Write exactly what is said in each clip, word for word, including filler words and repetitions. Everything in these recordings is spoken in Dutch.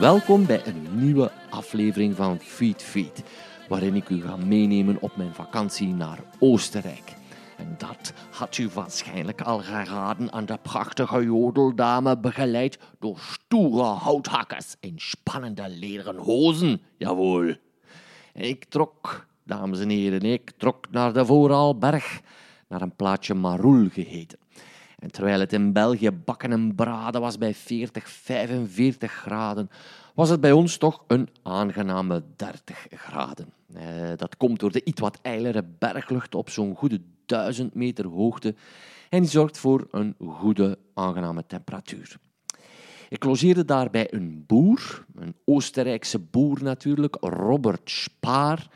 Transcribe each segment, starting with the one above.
Welkom bij een nieuwe aflevering van Feed Feed, waarin ik u ga meenemen op mijn vakantie naar Oostenrijk. En dat had u waarschijnlijk al geraden aan de prachtige jodeldame, begeleid door stoere houthakkers in spannende lederen hozen, jawohl. Ik trok, dames en heren, ik trok naar de Vorarlberg, naar een plaatsje Maroel geheten. En terwijl het in België bakken en braden was bij veertig, vijfenveertig graden, was het bij ons toch een aangename dertig graden. Eh, dat komt door de iets wat ijlere berglucht op zo'n goede duizend meter hoogte en die zorgt voor een goede, aangename temperatuur. Ik logeerde daar bij een boer, een Oostenrijkse boer natuurlijk, Robert Spaar.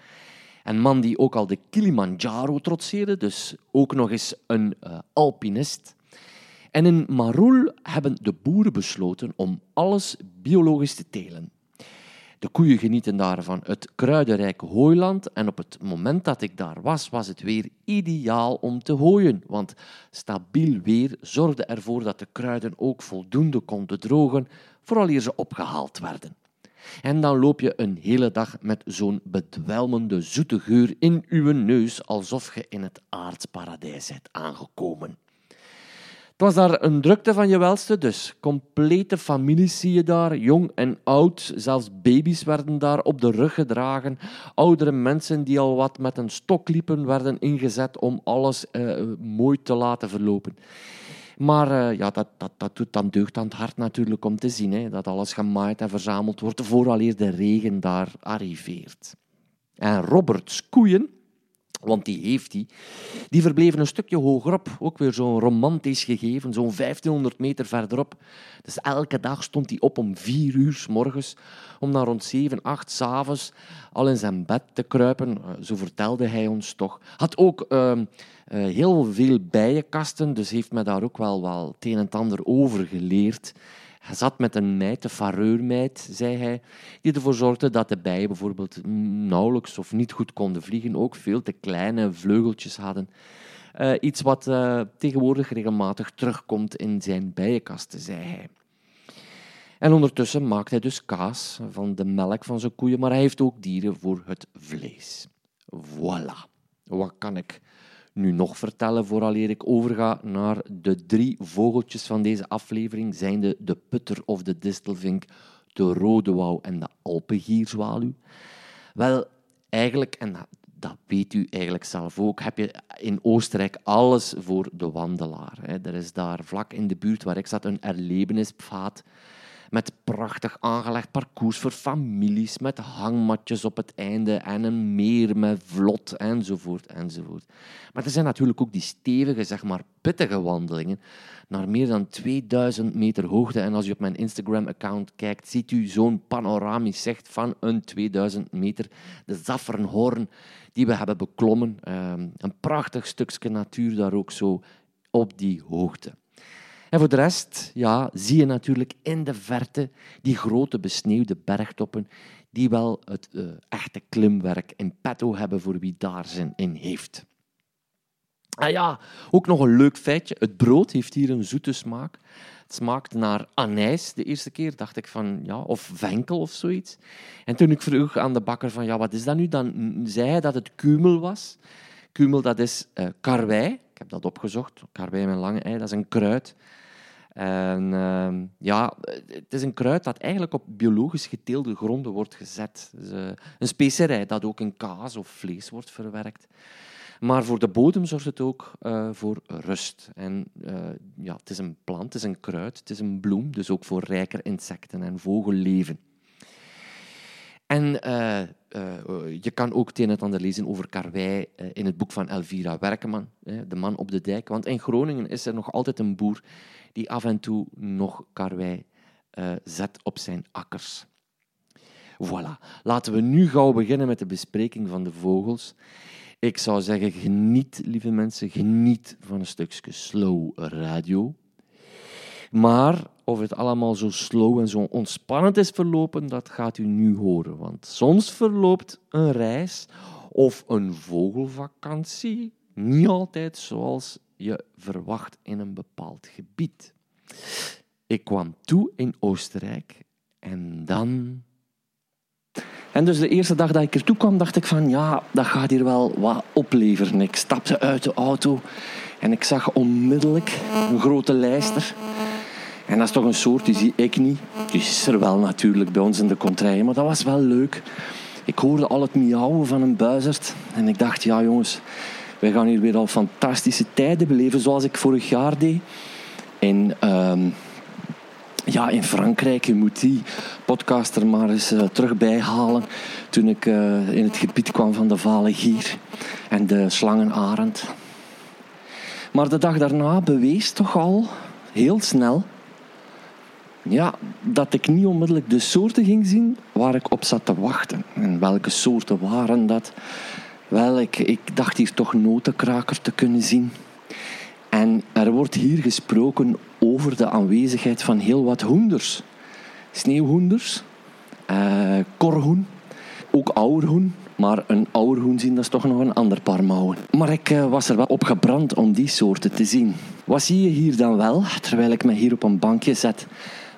Een man die ook al de Kilimanjaro trotseerde, dus ook nog eens een uh, alpinist. En in Maroel hebben de boeren besloten om alles biologisch te telen. De koeien genieten daar van het kruidenrijke hooiland en op het moment dat ik daar was, was het weer ideaal om te hooien, want stabiel weer zorgde ervoor dat de kruiden ook voldoende konden drogen, vooraleer ze opgehaald werden. En dan loop je een hele dag met zo'n bedwelmende zoete geur in uw neus, alsof je in het aardsparadijs bent aangekomen. Het was daar een drukte van je welste, dus complete families zie je daar, jong en oud. Zelfs baby's werden daar op de rug gedragen. Oudere mensen die al wat met een stok liepen, werden ingezet om alles eh, mooi te laten verlopen. Maar uh, ja, dat, dat, dat doet dan deugd aan het hart natuurlijk om te zien, hè, dat alles gemaaid en verzameld wordt vooraleer de regen daar arriveert. En Roberts koeien, want die heeft hij, die, die verbleven een stukje hogerop. Ook weer zo'n romantisch gegeven, zo'n vijftienhonderd meter verderop. Dus elke dag stond hij op om vier uur 's morgens, om dan rond zeven, acht 's avonds al in zijn bed te kruipen. Zo vertelde hij ons toch. Had ook uh, uh, heel veel bijenkasten, dus heeft me daar ook wel, wel het een en het ander over geleerd. Hij zat met een meid, de Farreurmeid, zei hij, die ervoor zorgde dat de bijen bijvoorbeeld nauwelijks of niet goed konden vliegen, ook veel te kleine vleugeltjes hadden. Uh, iets wat uh, tegenwoordig regelmatig terugkomt in zijn bijenkasten, zei hij. En ondertussen maakt hij dus kaas van de melk van zijn koeien, maar hij heeft ook dieren voor het vlees. Voilà. Wat kan ik nu nog vertellen, vooraleer ik overga naar de drie vogeltjes van deze aflevering, zijnde de putter of de distelvink, de rode wouw en de alpengierzwaluw. Wel, eigenlijk, en dat weet u eigenlijk zelf ook, heb je in Oostenrijk alles voor de wandelaar. Er is daar vlak in de buurt waar ik zat een erlebenispfad met prachtig aangelegd parcours voor families, met hangmatjes op het einde en een meer met vlot, enzovoort, enzovoort. Maar er zijn natuurlijk ook die stevige, zeg maar, pittige wandelingen naar meer dan tweeduizend meter hoogte. En als je op mijn Instagram-account kijkt, ziet u zo'n panoramisch zicht van een tweeduizend meter. De zafferenhoorn die we hebben beklommen. Um, een prachtig stukje natuur daar ook zo op die hoogte. En voor de rest ja, zie je natuurlijk in de verte die grote besneeuwde bergtoppen die wel het uh, echte klimwerk in petto hebben voor wie daar zin in heeft. Ah ja, ook nog een leuk feitje. Het brood heeft hier een zoete smaak. Het smaakt naar anijs. De eerste keer dacht ik van, ja, of venkel of zoiets. En toen ik vroeg aan de bakker van, ja, wat is dat nu? Dan zei hij dat het kumel was. Kumel, dat is uh, karwei. Ik heb dat opgezocht. Karwei met lange ei, dat is een kruid. En, uh, ja, het is een kruid dat eigenlijk op biologisch geteelde gronden wordt gezet. Dus, uh, een specerij dat ook in kaas of vlees wordt verwerkt. Maar voor de bodem zorgt het ook uh, voor rust. En, uh, ja, het is een plant, het is een kruid, het is een bloem, dus ook voor rijker insecten en vogelleven. En uh, uh, je kan ook het een en het ander lezen over karwei uh, in het boek van Elvira Werkman, hè, De Man op de Dijk. Want in Groningen is er nog altijd een boer die af en toe nog karwei uh, zet op zijn akkers. Voilà. Laten we nu gauw beginnen met de bespreking van de vogels. Ik zou zeggen, geniet, lieve mensen, geniet van een stukje slow radio. Maar of het allemaal zo slow en zo ontspannend is verlopen, dat gaat u nu horen. Want soms verloopt een reis of een vogelvakantie niet altijd zoals je verwacht in een bepaald gebied. Ik kwam toe in Oostenrijk En dan... En dus de eerste dag dat ik er toe kwam, dacht ik van ja, dat gaat hier wel wat opleveren. Ik stapte uit de auto en ik zag onmiddellijk een grote lijster. En dat is toch een soort, die zie ik niet. Die is er wel natuurlijk bij ons in de contraien, maar dat was wel leuk. Ik hoorde al het miauwen van een buizerd en ik dacht, ja jongens, wij gaan hier weer al fantastische tijden beleven zoals ik vorig jaar deed. En... Um, Ja, in Frankrijk, je moet die podcast er maar eens uh, terug bij halen. Toen ik uh, in het gebied kwam van de vale gier en de slangenarend. Maar de dag daarna bewees toch al, heel snel, ja, dat ik niet onmiddellijk de soorten ging zien waar ik op zat te wachten. En welke soorten waren dat? Wel, ik, ik dacht hier toch notenkraker te kunnen zien. En er wordt hier gesproken over de aanwezigheid van heel wat hoenders. Sneeuwhoenders, eh, korhoen, ook ouwerhoen. Maar een ouwerhoen zien, dat is toch nog een ander paar mouwen. Maar ik eh, was er wel op gebrand om die soorten te zien. Wat zie je hier dan wel, terwijl ik me hier op een bankje zet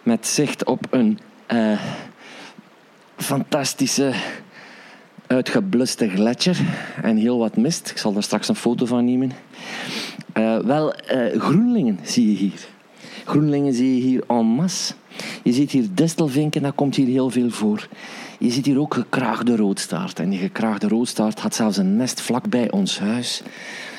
met zicht op een eh, fantastische... uitgebluste gletsjer en heel wat mist. Ik zal daar straks een foto van nemen. Uh, wel, uh, groenlingen zie je hier. Groenlingen zie je hier en masse. Je ziet hier distelvinken, dat komt hier heel veel voor. Je ziet hier ook gekraagde roodstaart. En die gekraagde roodstaart had zelfs een nest vlakbij ons huis.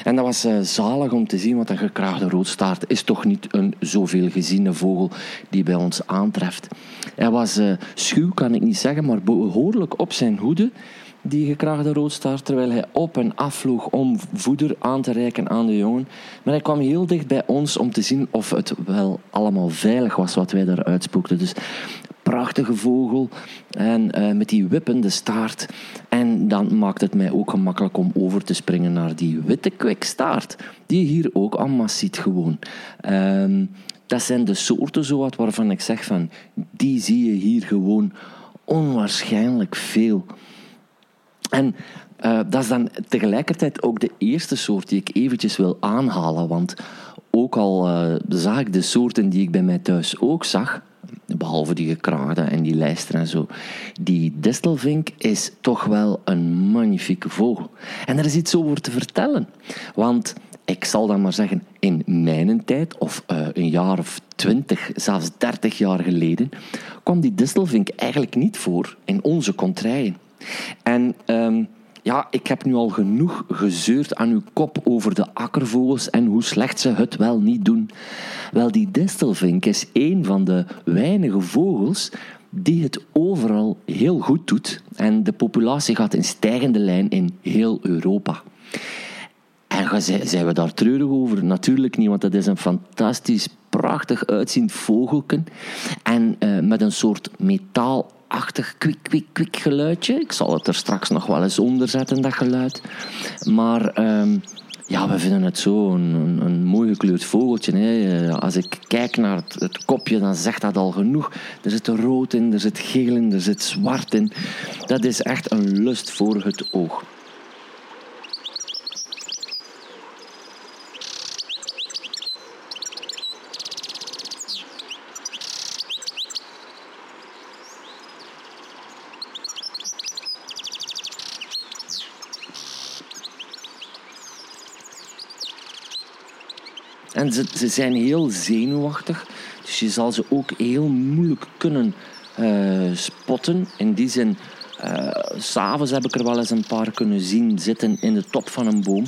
En dat was uh, zalig om te zien, want een gekraagde roodstaart is toch niet een zoveel geziene vogel die bij ons aantreft. Hij was uh, schuw, kan ik niet zeggen, maar behoorlijk op zijn hoede. Die gekraagde roodstaart, terwijl hij op en af vloog om voeder aan te reiken aan de jongen. Maar hij kwam heel dicht bij ons om te zien of het wel allemaal veilig was wat wij daar uitspookten. Dus prachtige vogel en uh, met die wippende staart. En dan maakt het mij ook gemakkelijk om over te springen naar die witte kwikstaart, die je hier ook en masse ziet gewoon. Um, dat zijn de soorten zowat waarvan ik zeg van, die zie je hier gewoon onwaarschijnlijk veel. En uh, dat is dan tegelijkertijd ook de eerste soort die ik eventjes wil aanhalen. Want ook al uh, zag ik de soorten die ik bij mij thuis ook zag, behalve die gekraagde en die lijster en zo, die distelvink is toch wel een magnifieke vogel. En er is iets over te vertellen. Want ik zal dan maar zeggen, in mijn tijd, of uh, een jaar of twintig, zelfs dertig jaar geleden, kwam die distelvink eigenlijk niet voor in onze contraien. En um, ja, ik heb nu al genoeg gezeurd aan uw kop over de akkervogels en hoe slecht ze het wel niet doen. Wel, die distelvink is een van de weinige vogels die het overal heel goed doet. En de populatie gaat in stijgende lijn in heel Europa. En zijn we daar treurig over? Natuurlijk niet, want dat is een fantastisch, prachtig uitziend vogelken. En uh, met een soort metaal achtig kwik, kwik, kwik geluidje. Ik zal het er straks nog wel eens onder zetten, dat geluid. Maar um, ja, we vinden het zo een, een, een mooi gekleurd vogeltje. Hè. Als ik kijk naar het, het kopje, dan zegt dat al genoeg. Er zit rood in, er zit geel in, er zit zwart in. Dat is echt een lust voor het oog. En ze, ze zijn heel zenuwachtig, dus je zal ze ook heel moeilijk kunnen uh, spotten. In die zin, uh, 's avonds heb ik er wel eens een paar kunnen zien zitten in de top van een boom.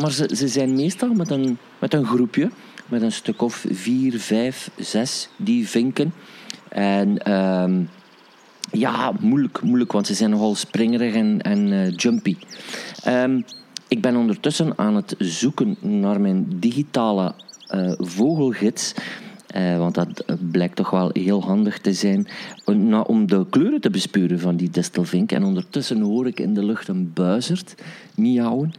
Maar ze, ze zijn meestal met een, met een groepje, met een stuk of vier, vijf, zes, die vinken. En uh, ja, moeilijk, moeilijk, want ze zijn nogal springerig en, en uh, jumpy. Um, ik ben ondertussen aan het zoeken naar mijn digitale Uh, vogelgids, uh, want dat blijkt toch wel heel handig te zijn om, nou, om de kleuren te bespuren van die distelvink. En ondertussen hoor ik in de lucht een buizerd miauwen.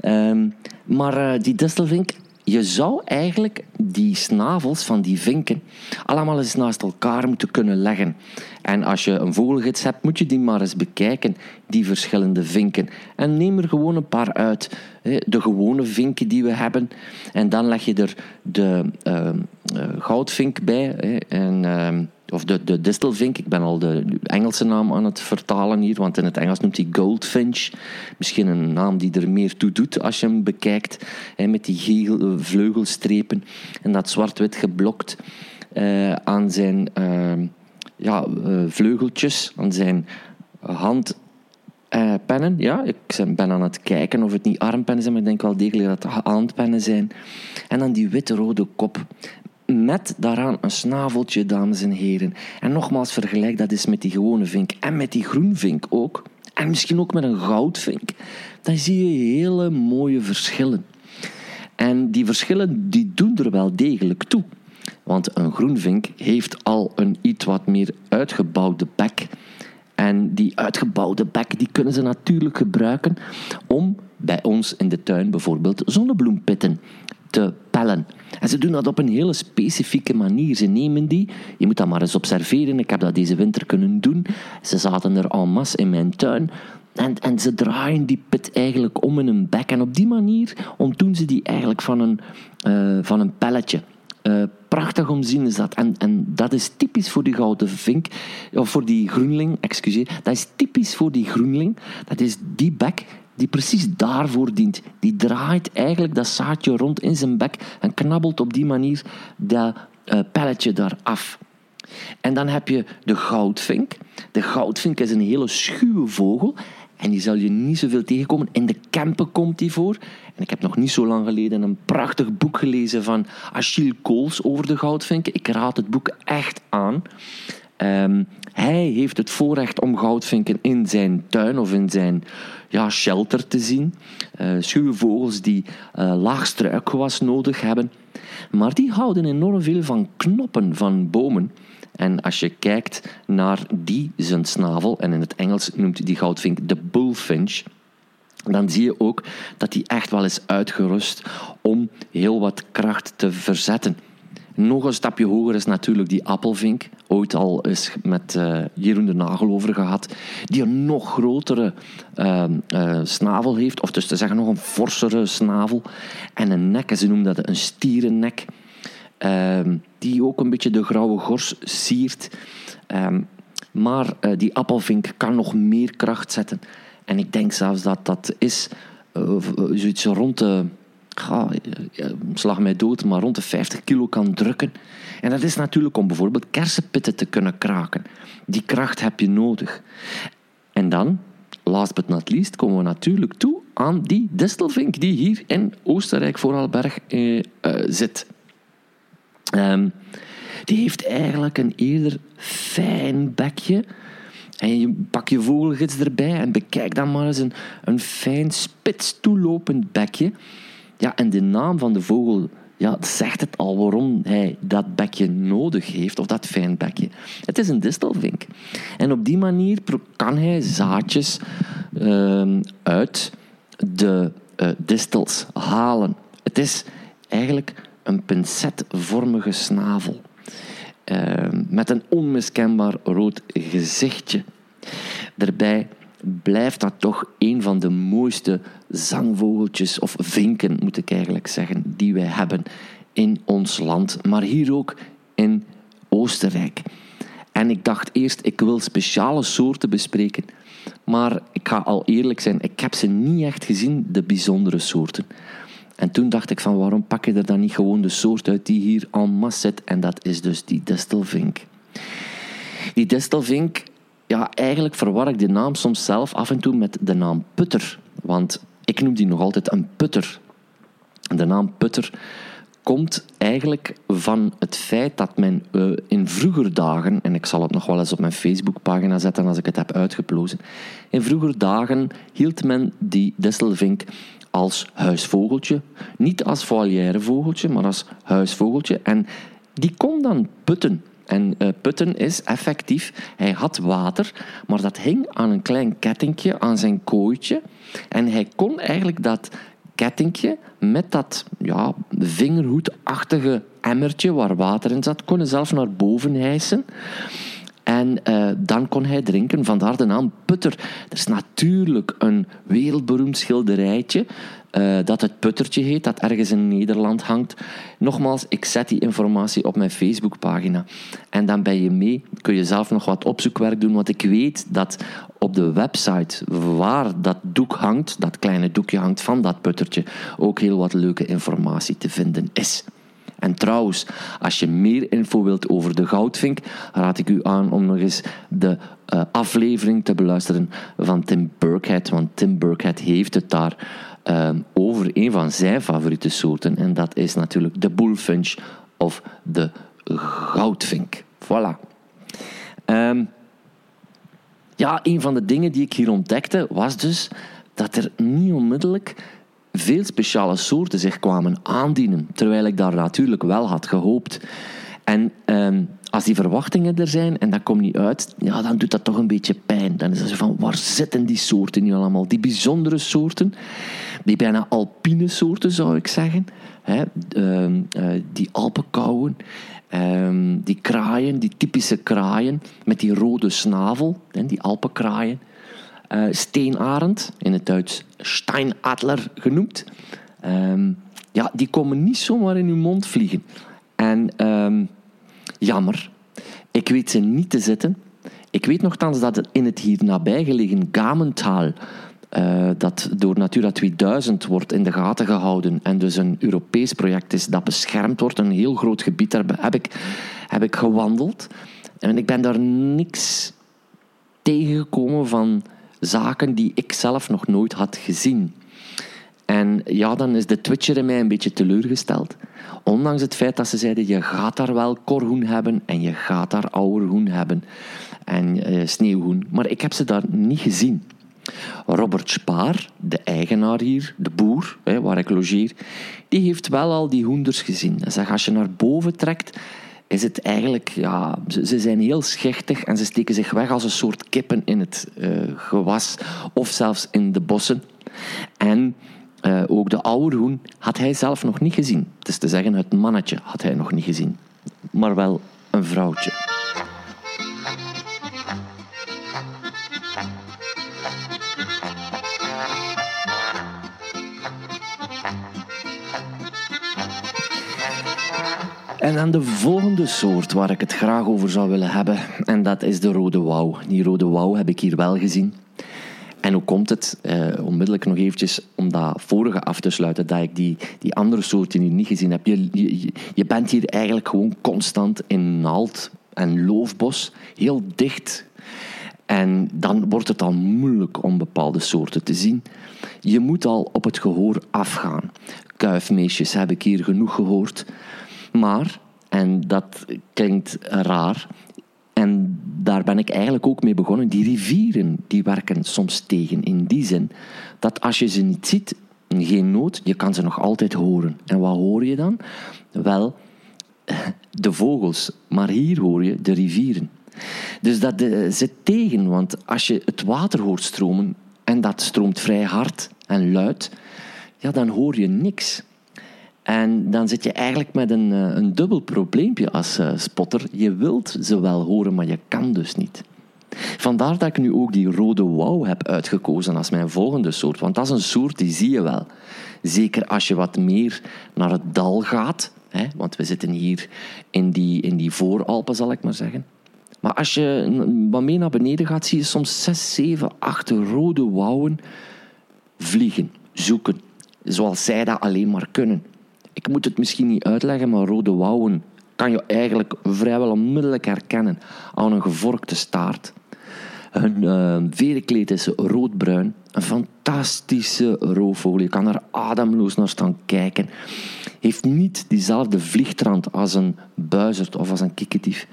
Uh, maar uh, die distelvink, je zou eigenlijk die snavels van die vinken allemaal eens naast elkaar moeten kunnen leggen. En als je een vogelgids hebt, moet je die maar eens bekijken, die verschillende vinken. En neem er gewoon een paar uit. De gewone vinken die we hebben. En dan leg je er de, uh, uh, goudvink bij. Hè, en, um, of de, de distelvink. Ik ben al de Engelse naam aan het vertalen hier. Want in het Engels noemt hij goldfinch. Misschien een naam die er meer toe doet als je hem bekijkt. Hè, met die geel, vleugelstrepen. En dat zwart-wit geblokt uh, aan zijn uh, ja, uh, vleugeltjes. Aan zijn hand... Uh, pennen, ja, ik ben aan het kijken of het niet armpennen zijn, maar ik denk wel degelijk dat het handpennen zijn. En dan die wit-rode kop. Met daaraan een snaveltje, dames en heren. En nogmaals, vergelijk dat is met die gewone vink. En met die groenvink ook. En misschien ook met een goudvink. Dan zie je hele mooie verschillen. En die verschillen, die doen er wel degelijk toe. Want een groenvink heeft al een iets wat meer uitgebouwde bek. En die uitgebouwde bek, die kunnen ze natuurlijk gebruiken om bij ons in de tuin bijvoorbeeld zonnebloempitten te pellen. En ze doen dat op een hele specifieke manier. Ze nemen die, je moet dat maar eens observeren, ik heb dat deze winter kunnen doen. Ze zaten er en masse in mijn tuin. En, en ze draaien die pit eigenlijk om in een bek. En op die manier ontdoen ze die eigenlijk van een, uh, van een pelletje. Uh, prachtig om te zien is dat. En, en dat is typisch voor die gouden vink. Of voor die groenling, excuseer. Dat is typisch voor die groenling. Dat is die bek die precies daarvoor dient. Die draait eigenlijk dat zaadje rond in zijn bek en knabbelt op die manier dat uh, pelletje daar af. En dan heb je de goudvink. De goudvink is een hele schuwe vogel. En die zal je niet zoveel tegenkomen. In de Kempen komt die voor. En ik heb nog niet zo lang geleden een prachtig boek gelezen van Achille Kools over de goudvinken. Ik raad het boek echt aan. Um, hij heeft het voorrecht om goudvinken in zijn tuin of in zijn ja, shelter te zien. Uh, schuwe vogels die uh, laag struikgewas nodig hebben. Maar die houden enorm veel van knoppen van bomen. En als je kijkt naar die zijn snavel, en in het Engels noemt die goudvink de bullfinch, dan zie je ook dat die echt wel is uitgerust om heel wat kracht te verzetten. Nog een stapje hoger is natuurlijk die appelvink, ooit al is met uh, Jeroen de Nagel over gehad, die een nog grotere uh, uh, snavel heeft, of dus te zeggen nog een forsere snavel, en een nek, en ze noemen dat een stierennek. Um, die ook een beetje de grauwe gors siert. Um, maar uh, die appelvink kan nog meer kracht zetten. En ik denk zelfs dat dat is uh, zoiets rond de... Ga, uh, slag mij dood, maar rond de vijftig kilo kan drukken. En dat is natuurlijk om bijvoorbeeld kersenpitten te kunnen kraken. Die kracht heb je nodig. En dan, last but not least, komen we natuurlijk toe aan die distelvink die hier in Oostenrijk, Vorarlberg, uh, uh, zit. Um, die heeft eigenlijk een eerder fijn bekje. En je pak je vogelgids erbij en bekijk dan maar eens een, een fijn, spits toelopend bekje. Ja, en de naam van de vogel ja, zegt het al waarom hij dat bekje nodig heeft, of dat fijn bekje. Het is een distelvink. En op die manier kan hij zaadjes um, uit de uh, distels halen. Het is eigenlijk... een pincetvormige snavel. Uh, met een onmiskenbaar rood gezichtje. Daarbij blijft dat toch een van de mooiste zangvogeltjes, of vinken moet ik eigenlijk zeggen, die wij hebben in ons land. Maar hier ook in Oostenrijk. En ik dacht eerst, ik wil speciale soorten bespreken. Maar ik ga al eerlijk zijn, ik heb ze niet echt gezien, de bijzondere soorten. En toen dacht ik van, waarom pak je er dan niet gewoon de soort uit die hier en masse zit? En dat is dus die distelvink. Die distelvink, ja, eigenlijk verwar ik de naam soms zelf af en toe met de naam putter. Want ik noem die nog altijd een putter. De naam putter komt eigenlijk van het feit dat men uh, in vroeger dagen... en ik zal het nog wel eens op mijn Facebookpagina zetten als ik het heb uitgeplozen... in vroeger dagen hield men die distelvink... als huisvogeltje, niet als volièrevogeltje, maar als huisvogeltje. En die kon dan putten. En uh, putten is effectief, hij had water, maar dat hing aan een klein kettingje, aan zijn kooitje. En hij kon eigenlijk dat kettingje met dat ja, vingerhoedachtige emmertje waar water in zat, kon hij zelf naar boven hijsen. En uh, dan kon hij drinken, vandaar de naam Putter. Er is natuurlijk een wereldberoemd schilderijtje Uh, dat het puttertje heet, dat ergens in Nederland hangt. Nogmaals, ik zet die informatie op mijn Facebookpagina. En dan ben je mee, kun je zelf nog wat opzoekwerk doen, want ik weet dat op de website waar dat doek hangt, dat kleine doekje hangt van dat puttertje, ook heel wat leuke informatie te vinden is. En trouwens, als je meer info wilt over de goudvink, raad ik u aan om nog eens de uh, aflevering te beluisteren van Tim Burkhead, want Tim Burkhead heeft het daar Um, over een van zijn favoriete soorten, en dat is natuurlijk de bullfinch of de goudvink. Voilà. Um, ja, een van de dingen die ik hier ontdekte was dus dat er niet onmiddellijk veel speciale soorten zich kwamen aandienen, terwijl ik daar natuurlijk wel had gehoopt. En um, als die verwachtingen er zijn en dat komt niet uit, ja, dan doet dat toch een beetje pijn. Dan is het zo van, waar zitten die soorten nu allemaal? Die bijzondere soorten, die bijna alpine soorten zou ik zeggen. Hè, um, uh, die alpenkauwen, um, die kraaien, die typische kraaien met die rode snavel, hè, die alpenkraaien. Uh, steenarend, in het Duits steinadler genoemd. Um, ja, die komen niet zomaar in uw mond vliegen. En um, jammer, ik weet ze niet te zitten. Ik weet nogthans dat in het hier nabijgelegen Gamentaal, uh, dat door Natura tweeduizend wordt in de gaten gehouden en dus een Europees project is dat beschermd wordt, een heel groot gebied, daar heb ik, heb ik gewandeld. En ik ben daar niks tegengekomen van zaken die ik zelf nog nooit had gezien. En ja, dan is de twitcher in mij een beetje teleurgesteld. Ondanks het feit dat ze zeiden, je gaat daar wel korhoen hebben en je gaat daar ouwerhoen hebben en eh, sneeuwhoen. Maar ik heb ze daar niet gezien. Robert Spaar, de eigenaar hier, de boer, hè, waar ik logeer, die heeft wel al die hoenders gezien. Hij zegt, als je naar boven trekt, is het eigenlijk, ja, ze zijn heel schichtig en ze steken zich weg als een soort kippen in het uh, gewas of zelfs in de bossen. En Uh, ook de ouwerhoen had hij zelf nog niet gezien. Het is te zeggen, het mannetje had hij nog niet gezien. Maar wel een vrouwtje. En dan de volgende soort waar ik het graag over zou willen hebben. En dat is de rode wouw. Die rode wouw heb ik hier wel gezien. En hoe komt het? Eh, onmiddellijk nog eventjes om dat vorige af te sluiten, dat ik die, die andere soorten hier niet gezien heb. Je, je, je bent hier eigenlijk gewoon constant in naald en loofbos, heel dicht. En dan wordt het al moeilijk om bepaalde soorten te zien. Je moet al op het gehoor afgaan. Kuifmeesjes heb ik hier genoeg gehoord. Maar, en dat klinkt raar, en daar ben ik eigenlijk ook mee begonnen. Die rivieren die werken soms tegen. In die zin dat als je ze niet ziet, geen nood, je kan ze nog altijd horen. En wat hoor je dan? Wel, de vogels. Maar hier hoor je de rivieren. Dus dat zit tegen, want als je het water hoort stromen, en dat stroomt vrij hard en luid, ja, dan hoor je niks. En dan zit je eigenlijk met een, een dubbel probleempje als uh, spotter. Je wilt ze wel horen, maar je kan dus niet. Vandaar dat ik nu ook die rode wouw heb uitgekozen als mijn volgende soort. Want dat is een soort, die zie je wel. Zeker als je wat meer naar het dal gaat. Hè, want we zitten hier in die, in die vooralpen, zal ik maar zeggen. Maar als je wat meer naar beneden gaat, zie je soms zes, zeven, acht rode wouwen vliegen, zoeken. Zoals zij dat alleen maar kunnen. Ik moet het misschien niet uitleggen, maar rode wouwen kan je eigenlijk vrijwel onmiddellijk herkennen aan een gevorkte staart. Hun uh, verenkleed is roodbruin. Een fantastische roofvogel. Je kan er ademloos naar staan kijken. Heeft niet diezelfde vliegtrand als een buizerd of als een kikkerdief.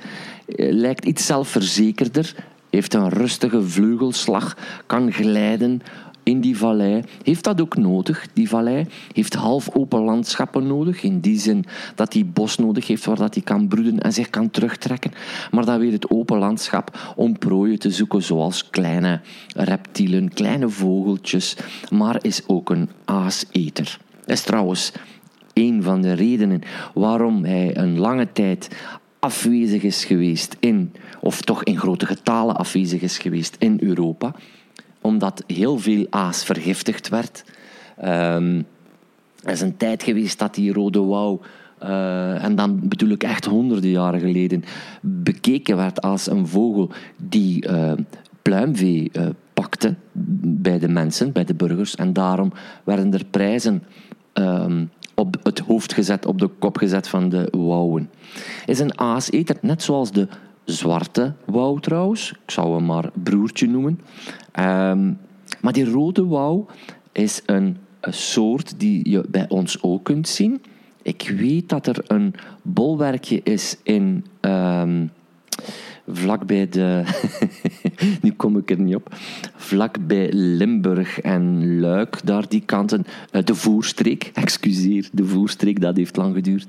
Lijkt iets zelfverzekerder. Heeft een rustige vleugelslag. Kan glijden in die vallei. Heeft dat ook nodig, die vallei. Heeft half open landschappen nodig, in die zin dat hij bos nodig heeft waar dat hij kan broeden en zich kan terugtrekken, maar dan weer het open landschap om prooien te zoeken, zoals kleine reptielen, kleine vogeltjes, maar is ook een aaseter. Dat is trouwens een van de redenen waarom hij een lange tijd afwezig is geweest in, of toch in grote getalen afwezig is geweest in Europa, omdat heel veel aas vergiftigd werd. Um, er is een tijd geweest dat die rode wouw, uh, en dan bedoel ik echt honderden jaren geleden, bekeken werd als een vogel die uh, pluimvee uh, pakte bij de mensen, bij de burgers. En daarom werden er prijzen um, op het hoofd gezet, op de kop gezet van de wouwen. Is een aaseter, net zoals de zwarte wouw trouwens. Ik zou hem maar broertje noemen. Um, maar die rode wouw is een, een soort die je bij ons ook kunt zien. Ik weet dat er een bolwerkje is in... Um, vlak bij de... nu kom ik er niet op. Vlak bij Limburg en Luik, daar die kanten. De Voerstreek, excuseer. De Voerstreek, dat heeft lang geduurd.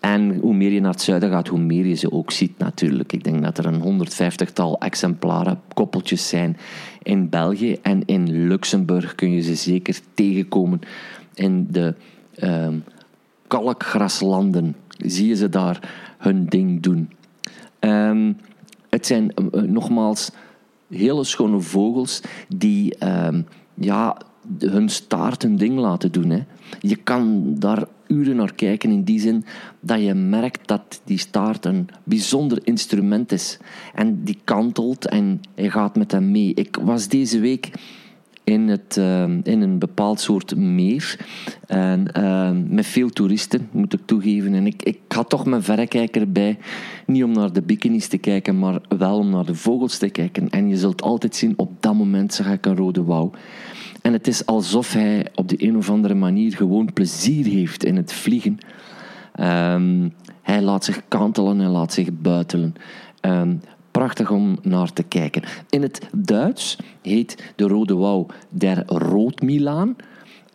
En hoe meer je naar het zuiden gaat, hoe meer je ze ook ziet natuurlijk. Ik denk dat er een honderdvijftigtal exemplaren, koppeltjes zijn in België. En in Luxemburg kun je ze zeker tegenkomen. In de um, kalkgraslanden zie je ze daar hun ding doen. Um, het zijn uh, nogmaals hele schone vogels die um, ja, de, hun staart hun ding laten doen. Hè. Je kan daar uren naar kijken in die zin dat je merkt dat die staart een bijzonder instrument is. En die kantelt en je gaat met hem mee. Ik was deze week in, het, uh, in een bepaald soort meer en uh, met veel toeristen, moet ik toegeven, en ik, ik had toch mijn verrekijker bij, niet om naar de bikinis te kijken, maar wel om naar de vogels te kijken. En je zult altijd zien, op dat moment zag ik een rode wouw, en het is alsof hij op de een of andere manier gewoon plezier heeft in het vliegen. Um, hij laat zich kantelen, hij laat zich buitelen. um, Prachtig om naar te kijken. In het Duits heet de rode wouw der Rotmilan.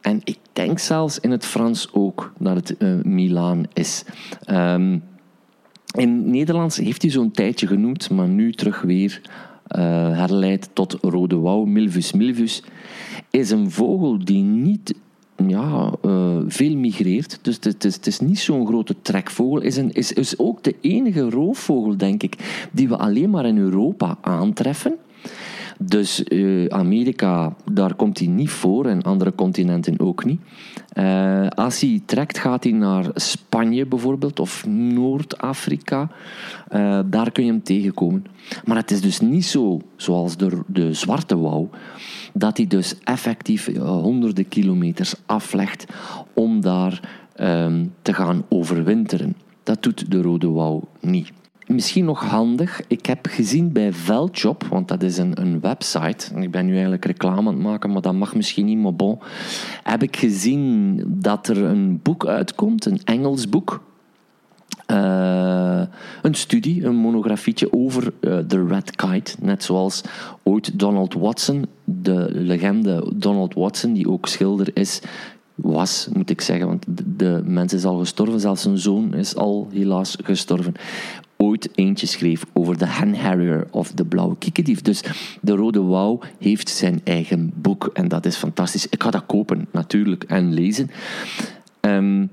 En ik denk zelfs in het Frans ook dat het uh, Milaan is. Um, in het Nederlands heeft hij zo'n tijdje genoemd, maar nu terug weer uh, herleid tot rode wouw. Milvus Milvus is een vogel die niet ja, uh, veel migreert. Dus het is, het is niet zo'n grote trekvogel. Is, een, is, is ook de enige roofvogel, denk ik, die we alleen maar in Europa aantreffen. Dus uh, Amerika, daar komt hij niet voor, en andere continenten ook niet. Uh, als hij trekt, gaat hij naar Spanje bijvoorbeeld, of Noord-Afrika. Uh, daar kun je hem tegenkomen. Maar het is dus niet zo, zoals de, de zwarte wouw, dat hij dus effectief uh, honderden kilometers aflegt om daar uh, te gaan overwinteren. Dat doet de rode wouw niet. Misschien nog handig, ik heb gezien bij Veldjob, want dat is een, een website, en ik ben nu eigenlijk reclame aan het maken, maar dat mag misschien niet, maar bon, heb ik gezien dat er een boek uitkomt, een Engels boek, uh, een studie, een monografietje over uh, de Red Kite, net zoals ooit Donald Watson, de legende Donald Watson, die ook schilder is, was, moet ik zeggen, want de, de mens is al gestorven, zelfs zijn zoon is al helaas gestorven. Ooit eentje schreef over de Hen Harrier of de blauwe kiekendief. Dus de rode wouw heeft zijn eigen boek. En dat is fantastisch. Ik ga dat kopen, natuurlijk, en lezen. Um,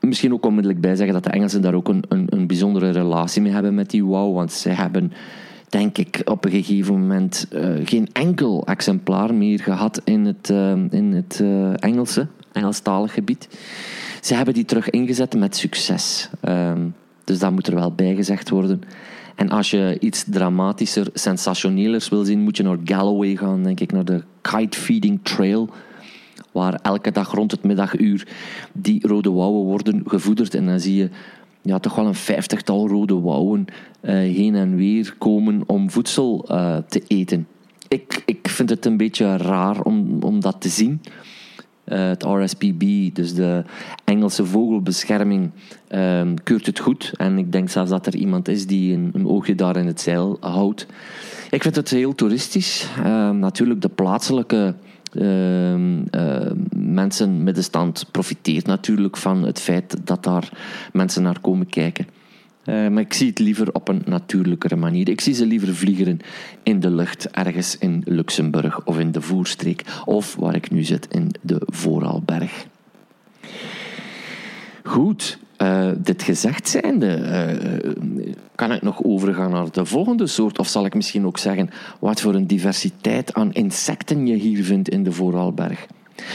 misschien ook onmiddellijk bij zeggen dat de Engelsen daar ook een, een, een bijzondere relatie mee hebben met die wouw. Want zij hebben, denk ik, op een gegeven moment uh, geen enkel exemplaar meer gehad in het, uh, in het uh, Engelse, Engelstalig gebied. Ze hebben die terug ingezet met succes. Um, Dus dat moet er wel bij gezegd worden. En als je iets dramatischer, sensationelers wil zien, moet je naar Galloway gaan, denk ik, naar de Kite Feeding Trail, waar elke dag rond het middaguur die rode wouwen worden gevoederd. En dan zie je ja, toch wel een vijftigtal rode wouwen uh, heen en weer komen om voedsel uh, te eten. Ik, ik vind het een beetje raar om, om dat te zien. Uh, het R S P B, dus de Engelse vogelbescherming, uh, keurt het goed. En ik denk zelfs dat er iemand is die een, een oogje daar in het zeil houdt. Ik vind het heel toeristisch. Uh, natuurlijk, de plaatselijke uh, uh, mensen met de stand profiteert natuurlijk van het feit dat daar mensen naar komen kijken. Uh, maar ik zie het liever op een natuurlijkere manier. Ik zie ze liever vliegeren in de lucht, ergens in Luxemburg of in de Voerstreek. Of waar ik nu zit, in de Vorarlberg. Goed, uh, dit gezegd zijnde, uh, kan ik nog overgaan naar de volgende soort? Of zal ik misschien ook zeggen wat voor een diversiteit aan insecten je hier vindt in de Vorarlberg?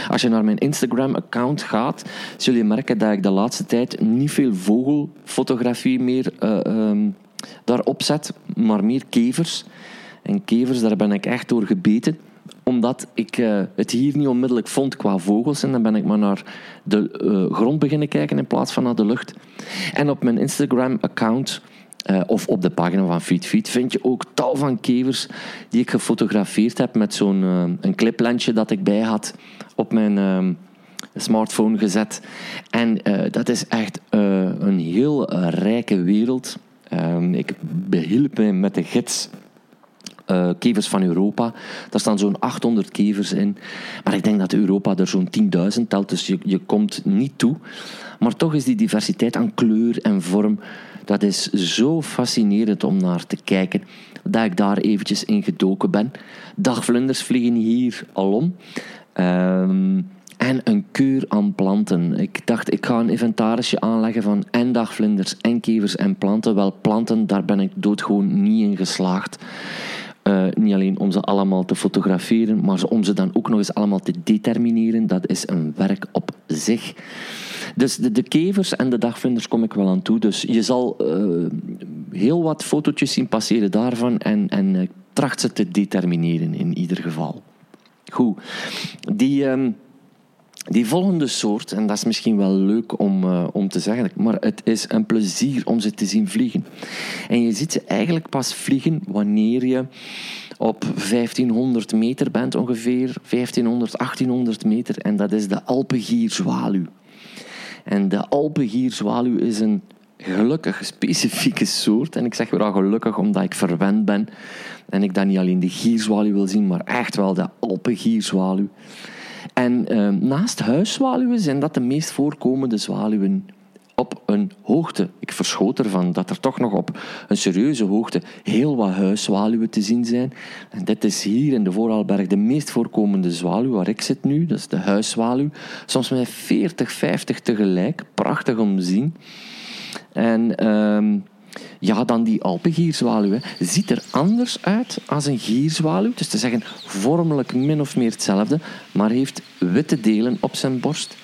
Als je naar mijn Instagram-account gaat, zul je merken dat ik de laatste tijd niet veel vogelfotografie meer uh, um, daarop zet, maar meer kevers. En kevers, daar ben ik echt door gebeten, omdat ik uh, het hier niet onmiddellijk vond qua vogels. En dan ben ik maar naar de uh, grond beginnen kijken in plaats van naar de lucht. En op mijn Instagram-account, uh, of op de pagina van Feed Feed, vind je ook tal van kevers die ik gefotografeerd heb met zo'n uh, een cliplensje dat ik bij had op mijn uh, smartphone gezet. En uh, dat is echt uh, een heel uh, rijke wereld. Uh, ik behielp mij met de gids... Uh, kevers van Europa. Daar staan zo'n achthonderd kevers in. Maar ik denk dat Europa er zo'n tienduizend telt, dus je, je komt niet toe. Maar toch is die diversiteit aan kleur en vorm, dat is zo fascinerend om naar te kijken, dat ik daar eventjes in gedoken ben. Dagvlinders vliegen hier alom. Um, en een keur aan planten. Ik dacht, ik ga een inventarisje aanleggen van en dagvlinders en kevers en planten. Wel, planten, daar ben ik doodgewoon niet in geslaagd. Uh, niet alleen om ze allemaal te fotograferen, maar om ze dan ook nog eens allemaal te determineren. Dat is een werk op zich. Dus de, de kevers en de dagvlinders kom ik wel aan toe. Dus je zal uh, heel wat fotootjes zien passeren daarvan en, en uh, tracht ze te determineren in ieder geval. Goed. Die, um, die volgende soort, en dat is misschien wel leuk om, uh, om te zeggen, maar het is een plezier om ze te zien vliegen. En je ziet ze eigenlijk pas vliegen wanneer je op vijftienhonderd meter bent ongeveer, vijftienhonderd, achttienhonderd meter, en dat is de Alpengierzwaluw. En de Alpengierzwaluw is een gelukkig specifieke soort. En ik zeg weer al gelukkig omdat ik verwend ben en ik dan niet alleen de gierzwaluw wil zien, maar echt wel de Alpengierzwaluw. En eh, naast huiszwaluwen zijn dat de meest voorkomende zwaluwen op een hoogte. Ik verschoot ervan dat er toch nog op een serieuze hoogte heel wat huiszwaluwen te zien zijn. En dit is hier in de Vorarlberg de meest voorkomende zwaluw waar ik zit nu. Dat is de huiszwaluw. Soms met veertig, vijftig tegelijk. Prachtig om te zien. En eh, ja, dan die Alpengierzwaluw. Hè. Ziet er anders uit als een gierzwaluw. Dus te zeggen, vormelijk min of meer hetzelfde, maar heeft witte delen op zijn borst.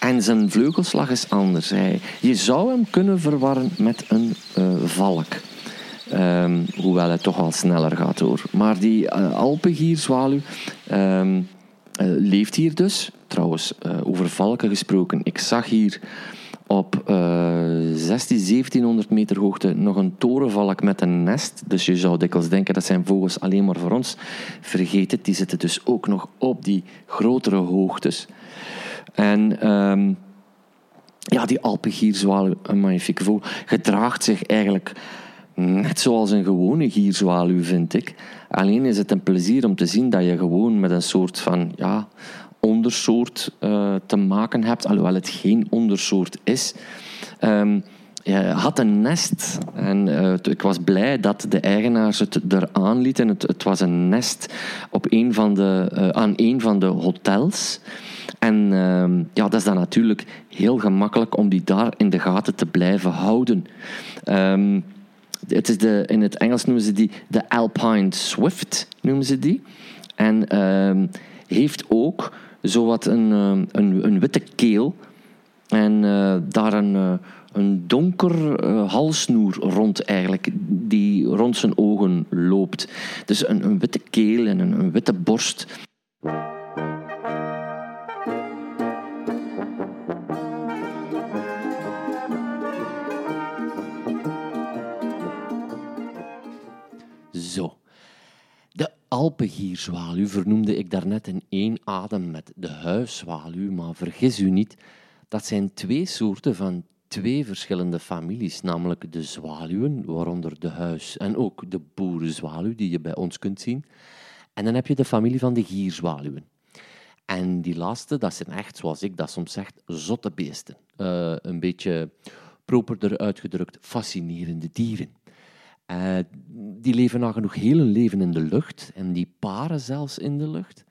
En zijn vleugelslag is anders. Je zou hem kunnen verwarren met een uh, valk. Um, hoewel het toch al sneller gaat hoor. Maar die uh, Alpengierzwaluw um, uh, leeft hier dus. Trouwens, uh, over valken gesproken. Ik zag hier op uh, zestienhonderd, zeventienhonderd meter hoogte nog een torenvalk met een nest. Dus je zou dikwijls denken, dat zijn vogels alleen maar voor ons. Vergeet het, die zitten dus ook nog op die grotere hoogtes. En um, ja, die Alpengierzwaluw, een magnifieke vogel, gedraagt zich eigenlijk net zoals een gewone gierzwaluw, vind ik. Alleen is het een plezier om te zien dat je gewoon met een soort van ja, ondersoort uh, te maken hebt, alhoewel het geen ondersoort is. Um, Je had een nest en uh, ik was blij dat de eigenaars het eraan lieten. Het, het was een nest op een van de, uh, aan een van de hotels. En uh, ja, dat is dan natuurlijk heel gemakkelijk om die daar in de gaten te blijven houden. Um, het is de, in het Engels noemen ze die de Alpine Swift, noemen ze die. En uh, heeft ook zowat een, een, een witte keel en uh, daar een... Uh, Een donker uh, halssnoer rond eigenlijk, die rond zijn ogen loopt. Dus een, een witte keel en een, een witte borst. Zo. De Alpengierzwaluw vernoemde ik daarnet in één adem met de huiszwaluw, maar vergis u niet, dat zijn twee soorten van twee verschillende families, namelijk de zwaluwen, waaronder de huis en ook de boerenzwaluw die je bij ons kunt zien. En dan heb je de familie van de gierzwaluwen. En die laatste, dat zijn echt, zoals ik dat soms zeg, zotte beesten. Uh, een beetje properder uitgedrukt, fascinerende dieren. Uh, die leven nagenoeg heel hun leven in de lucht en die paren zelfs in de lucht.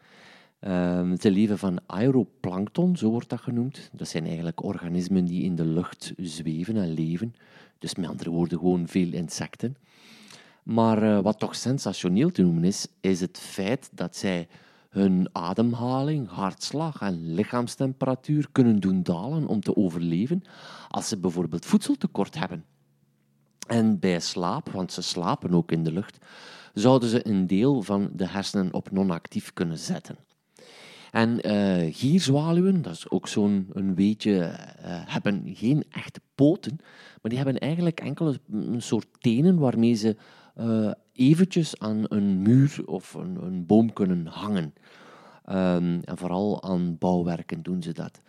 Uh, ze leven van aeroplankton, zo wordt dat genoemd. Dat zijn eigenlijk organismen die in de lucht zweven en leven. Dus met andere woorden gewoon veel insecten. Maar uh, wat toch sensationeel te noemen is, is het feit dat zij hun ademhaling, hartslag en lichaamstemperatuur kunnen doen dalen om te overleven als ze bijvoorbeeld voedseltekort hebben. En bij slaap, want ze slapen ook in de lucht, zouden ze een deel van de hersenen op non-actief kunnen zetten. En uh, gierzwaluwen, dat is ook zo'n een weetje, uh, hebben geen echte poten, maar die hebben eigenlijk enkel een soort tenen waarmee ze uh, eventjes aan een muur of een, een boom kunnen hangen. Um, en vooral aan bouwwerken doen ze dat.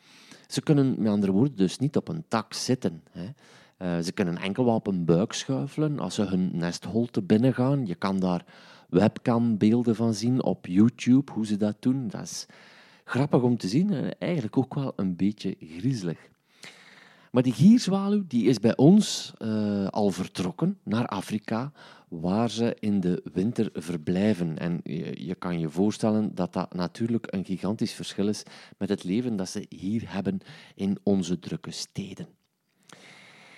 Ze kunnen, met andere woorden, dus niet op een tak zitten, hè. Uh, ze kunnen enkel wel op hun buik schuifelen als ze hun nestholte binnengaan. Je kan daar webcambeelden van zien op YouTube, hoe ze dat doen. Dat is grappig om te zien en eigenlijk ook wel een beetje griezelig. Maar die gierzwaluw die is bij ons uh, al vertrokken naar Afrika, waar ze in de winter verblijven. En je, je kan je voorstellen dat dat natuurlijk een gigantisch verschil is met het leven dat ze hier hebben in onze drukke steden.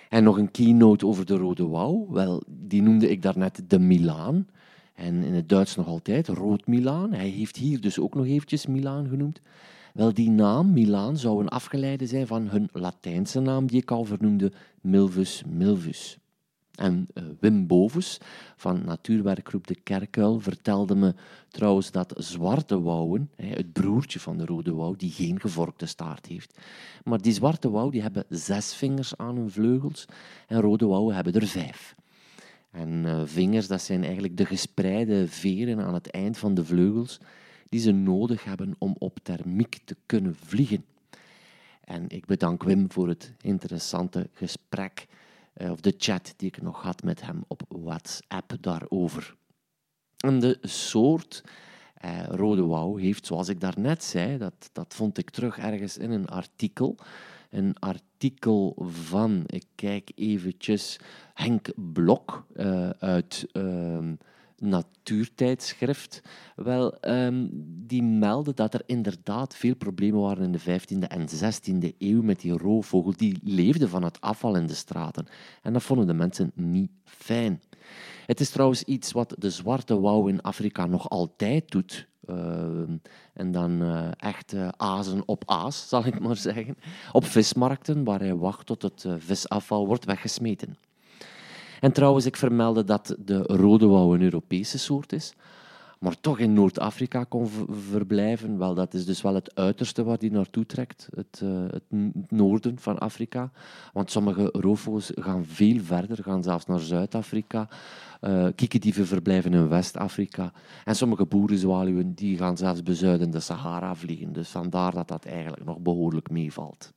En nog een keynote over de rode wouw. Wel, die noemde ik daarnet de Milaan. En in het Duits nog altijd, Rotmilan. Hij heeft hier dus ook nog eventjes Milaan genoemd. Wel, die naam, Milaan, zou een afgeleide zijn van hun Latijnse naam, die ik al vernoemde, Milvus Milvus. En uh, Wim Bovens van natuurwerkgroep De Kerkuil vertelde me trouwens dat zwarte wouwen, het broertje van de rode wouw, die geen gevorkte staart heeft. Maar die zwarte wouw die hebben zes vingers aan hun vleugels en rode wouwen hebben er vijf. En uh, vingers, dat zijn eigenlijk de gespreide veren aan het eind van de vleugels die ze nodig hebben om op thermiek te kunnen vliegen. En ik bedank Wim voor het interessante gesprek. Of de chat die ik nog had met hem op WhatsApp daarover. En de soort eh, rode wouw heeft, zoals ik daarnet zei, dat, dat vond ik terug ergens in een artikel. Een artikel van, ik kijk eventjes, Henk Blok eh, uit eh, Natuurtijdschrift. Wel, eh, die meldde dat er inderdaad veel problemen waren in de vijftiende en zestiende eeuw met die roofvogel. Die leefde van het afval in de straten. En dat vonden de mensen niet fijn. Het is trouwens iets wat de zwarte wouw in Afrika nog altijd doet. Uh, en dan uh, echt uh, azen op aas, zal ik maar zeggen. Op vismarkten, waar hij wacht tot het uh, visafval wordt weggesmeten. En trouwens, ik vermeldde dat de rode wouw een Europese soort is, maar toch in Noord-Afrika kon v- verblijven. Wel, dat is dus wel het uiterste waar die naartoe trekt, het, uh, het noorden van Afrika. Want sommige roofvogels gaan veel verder, gaan zelfs naar Zuid-Afrika. Uh, kiekendieven verblijven in West-Afrika. En sommige boerenzwaluwen die gaan zelfs bezuidende Sahara vliegen. Dus vandaar dat dat eigenlijk nog behoorlijk meevalt.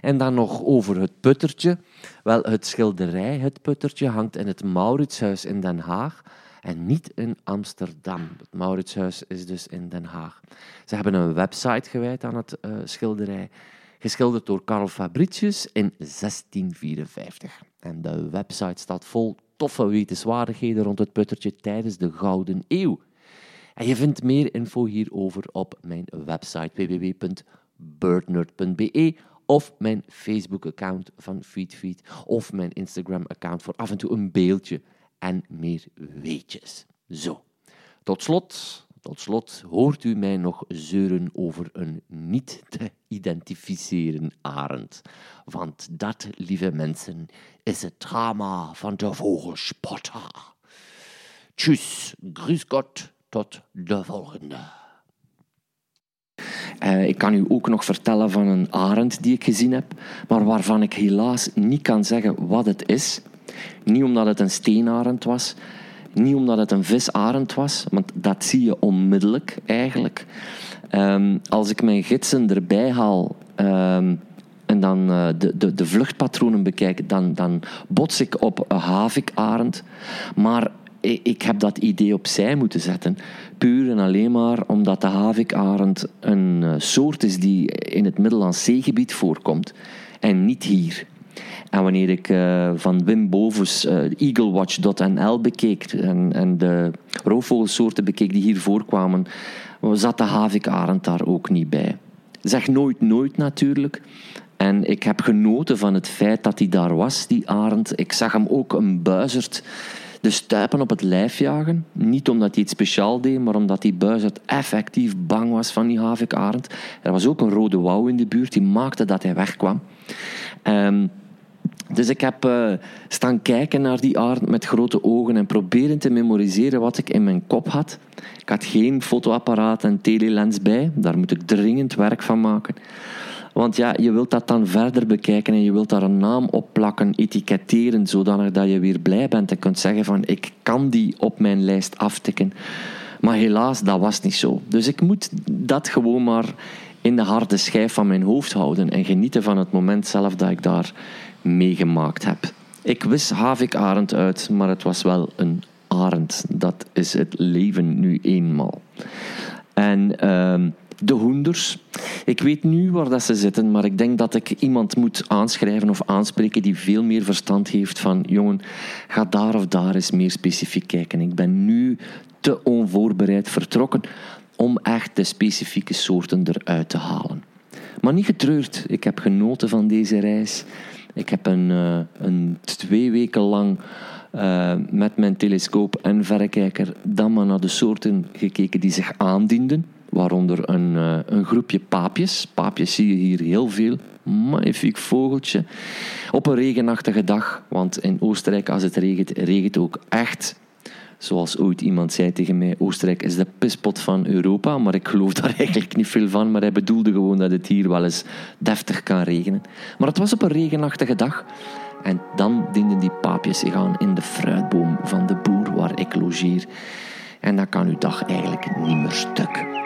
En dan nog over het puttertje. Wel, het schilderij, het puttertje, hangt in het Mauritshuis in Den Haag en niet in Amsterdam. Het Mauritshuis is dus in Den Haag. Ze hebben een website gewijd aan het uh, schilderij, geschilderd door Carl Fabritius in zestien vierenvijftig. En de website staat vol toffe wetenswaardigheden rond het puttertje tijdens de Gouden Eeuw. En je vindt meer info hierover op mijn website w w w punt birdnerd punt b e of mijn Facebook-account van Feed Feed of mijn Instagram-account voor af en toe een beeldje en meer weetjes. Zo, tot slot, tot slot hoort u mij nog zeuren over een niet te identificeren arend. Want dat, lieve mensen, is het drama van de vogelspotter. Tjus, grüß Gott, tot de volgende. Uh, ik kan u ook nog vertellen van een arend die ik gezien heb, maar waarvan ik helaas niet kan zeggen wat het is. Niet omdat het een steenarend was, niet omdat het een visarend was, want dat zie je onmiddellijk eigenlijk. Um, als ik mijn gidsen erbij haal um, en dan uh, de, de, de vluchtpatronen bekijk, dan, dan bots ik op een havikarend. Maar ik, ik heb dat idee opzij moeten zetten. Puur en alleen maar omdat de havikarend een soort is die in het Middellandse Zeegebied voorkomt en niet hier. En wanneer ik uh, van Wim Bovens uh, Eaglewatch punt n l bekeek en, en de roofvogelsoorten bekeek die hier voorkwamen, zat de havikarend daar ook niet bij. Zeg nooit nooit natuurlijk. En ik heb genoten van het feit dat hij daar was, die arend. Ik zag hem ook een buizerd Dus stuipen op het lijf jagen. Niet omdat hij iets speciaal deed, maar omdat die buizerd effectief bang was van die havikarend. Er was ook een rode wouw in de buurt, die maakte dat hij wegkwam. Um, Dus ik heb uh, staan kijken naar die arend met grote ogen en proberen te memoriseren wat ik in mijn kop had. Ik had geen fotoapparaat en telelens bij. Daar moet ik dringend werk van maken. Want ja, je wilt dat dan verder bekijken en je wilt daar een naam op plakken, etiketteren, zodanig dat je weer blij bent en kunt zeggen van ik kan die op mijn lijst aftikken. Maar helaas, dat was niet zo. Dus ik moet dat gewoon maar in de harde schijf van mijn hoofd houden en genieten van het moment zelf dat ik daar meegemaakt heb. Ik wist havikarend uit, maar het was wel een arend. Dat is het leven nu eenmaal. En uh, de hoenders. Ik weet nu waar dat ze zitten, maar ik denk dat ik iemand moet aanschrijven of aanspreken die veel meer verstand heeft van jongen, ga daar of daar eens meer specifiek kijken. Ik ben nu te onvoorbereid vertrokken om echt de specifieke soorten eruit te halen. Maar niet getreurd. Ik heb genoten van deze reis. Ik heb een, uh, een twee weken lang uh, met mijn telescoop en verrekijker dan maar naar de soorten gekeken die zich aandienden. Waaronder een, uh, een groepje paapjes. Paapjes zie je hier heel veel. Magnifiek vogeltje. Op een regenachtige dag. Want in Oostenrijk, als het regent, regent ook echt. Zoals ooit iemand zei tegen mij, Oostenrijk is de pispot van Europa. Maar ik geloof daar eigenlijk niet veel van. Maar hij bedoelde gewoon dat het hier wel eens deftig kan regenen. Maar het was op een regenachtige dag. En dan dienden die paapjes zich aan in de fruitboom van de boer waar ik logeer. En dat kan uw dag eigenlijk niet meer stuk.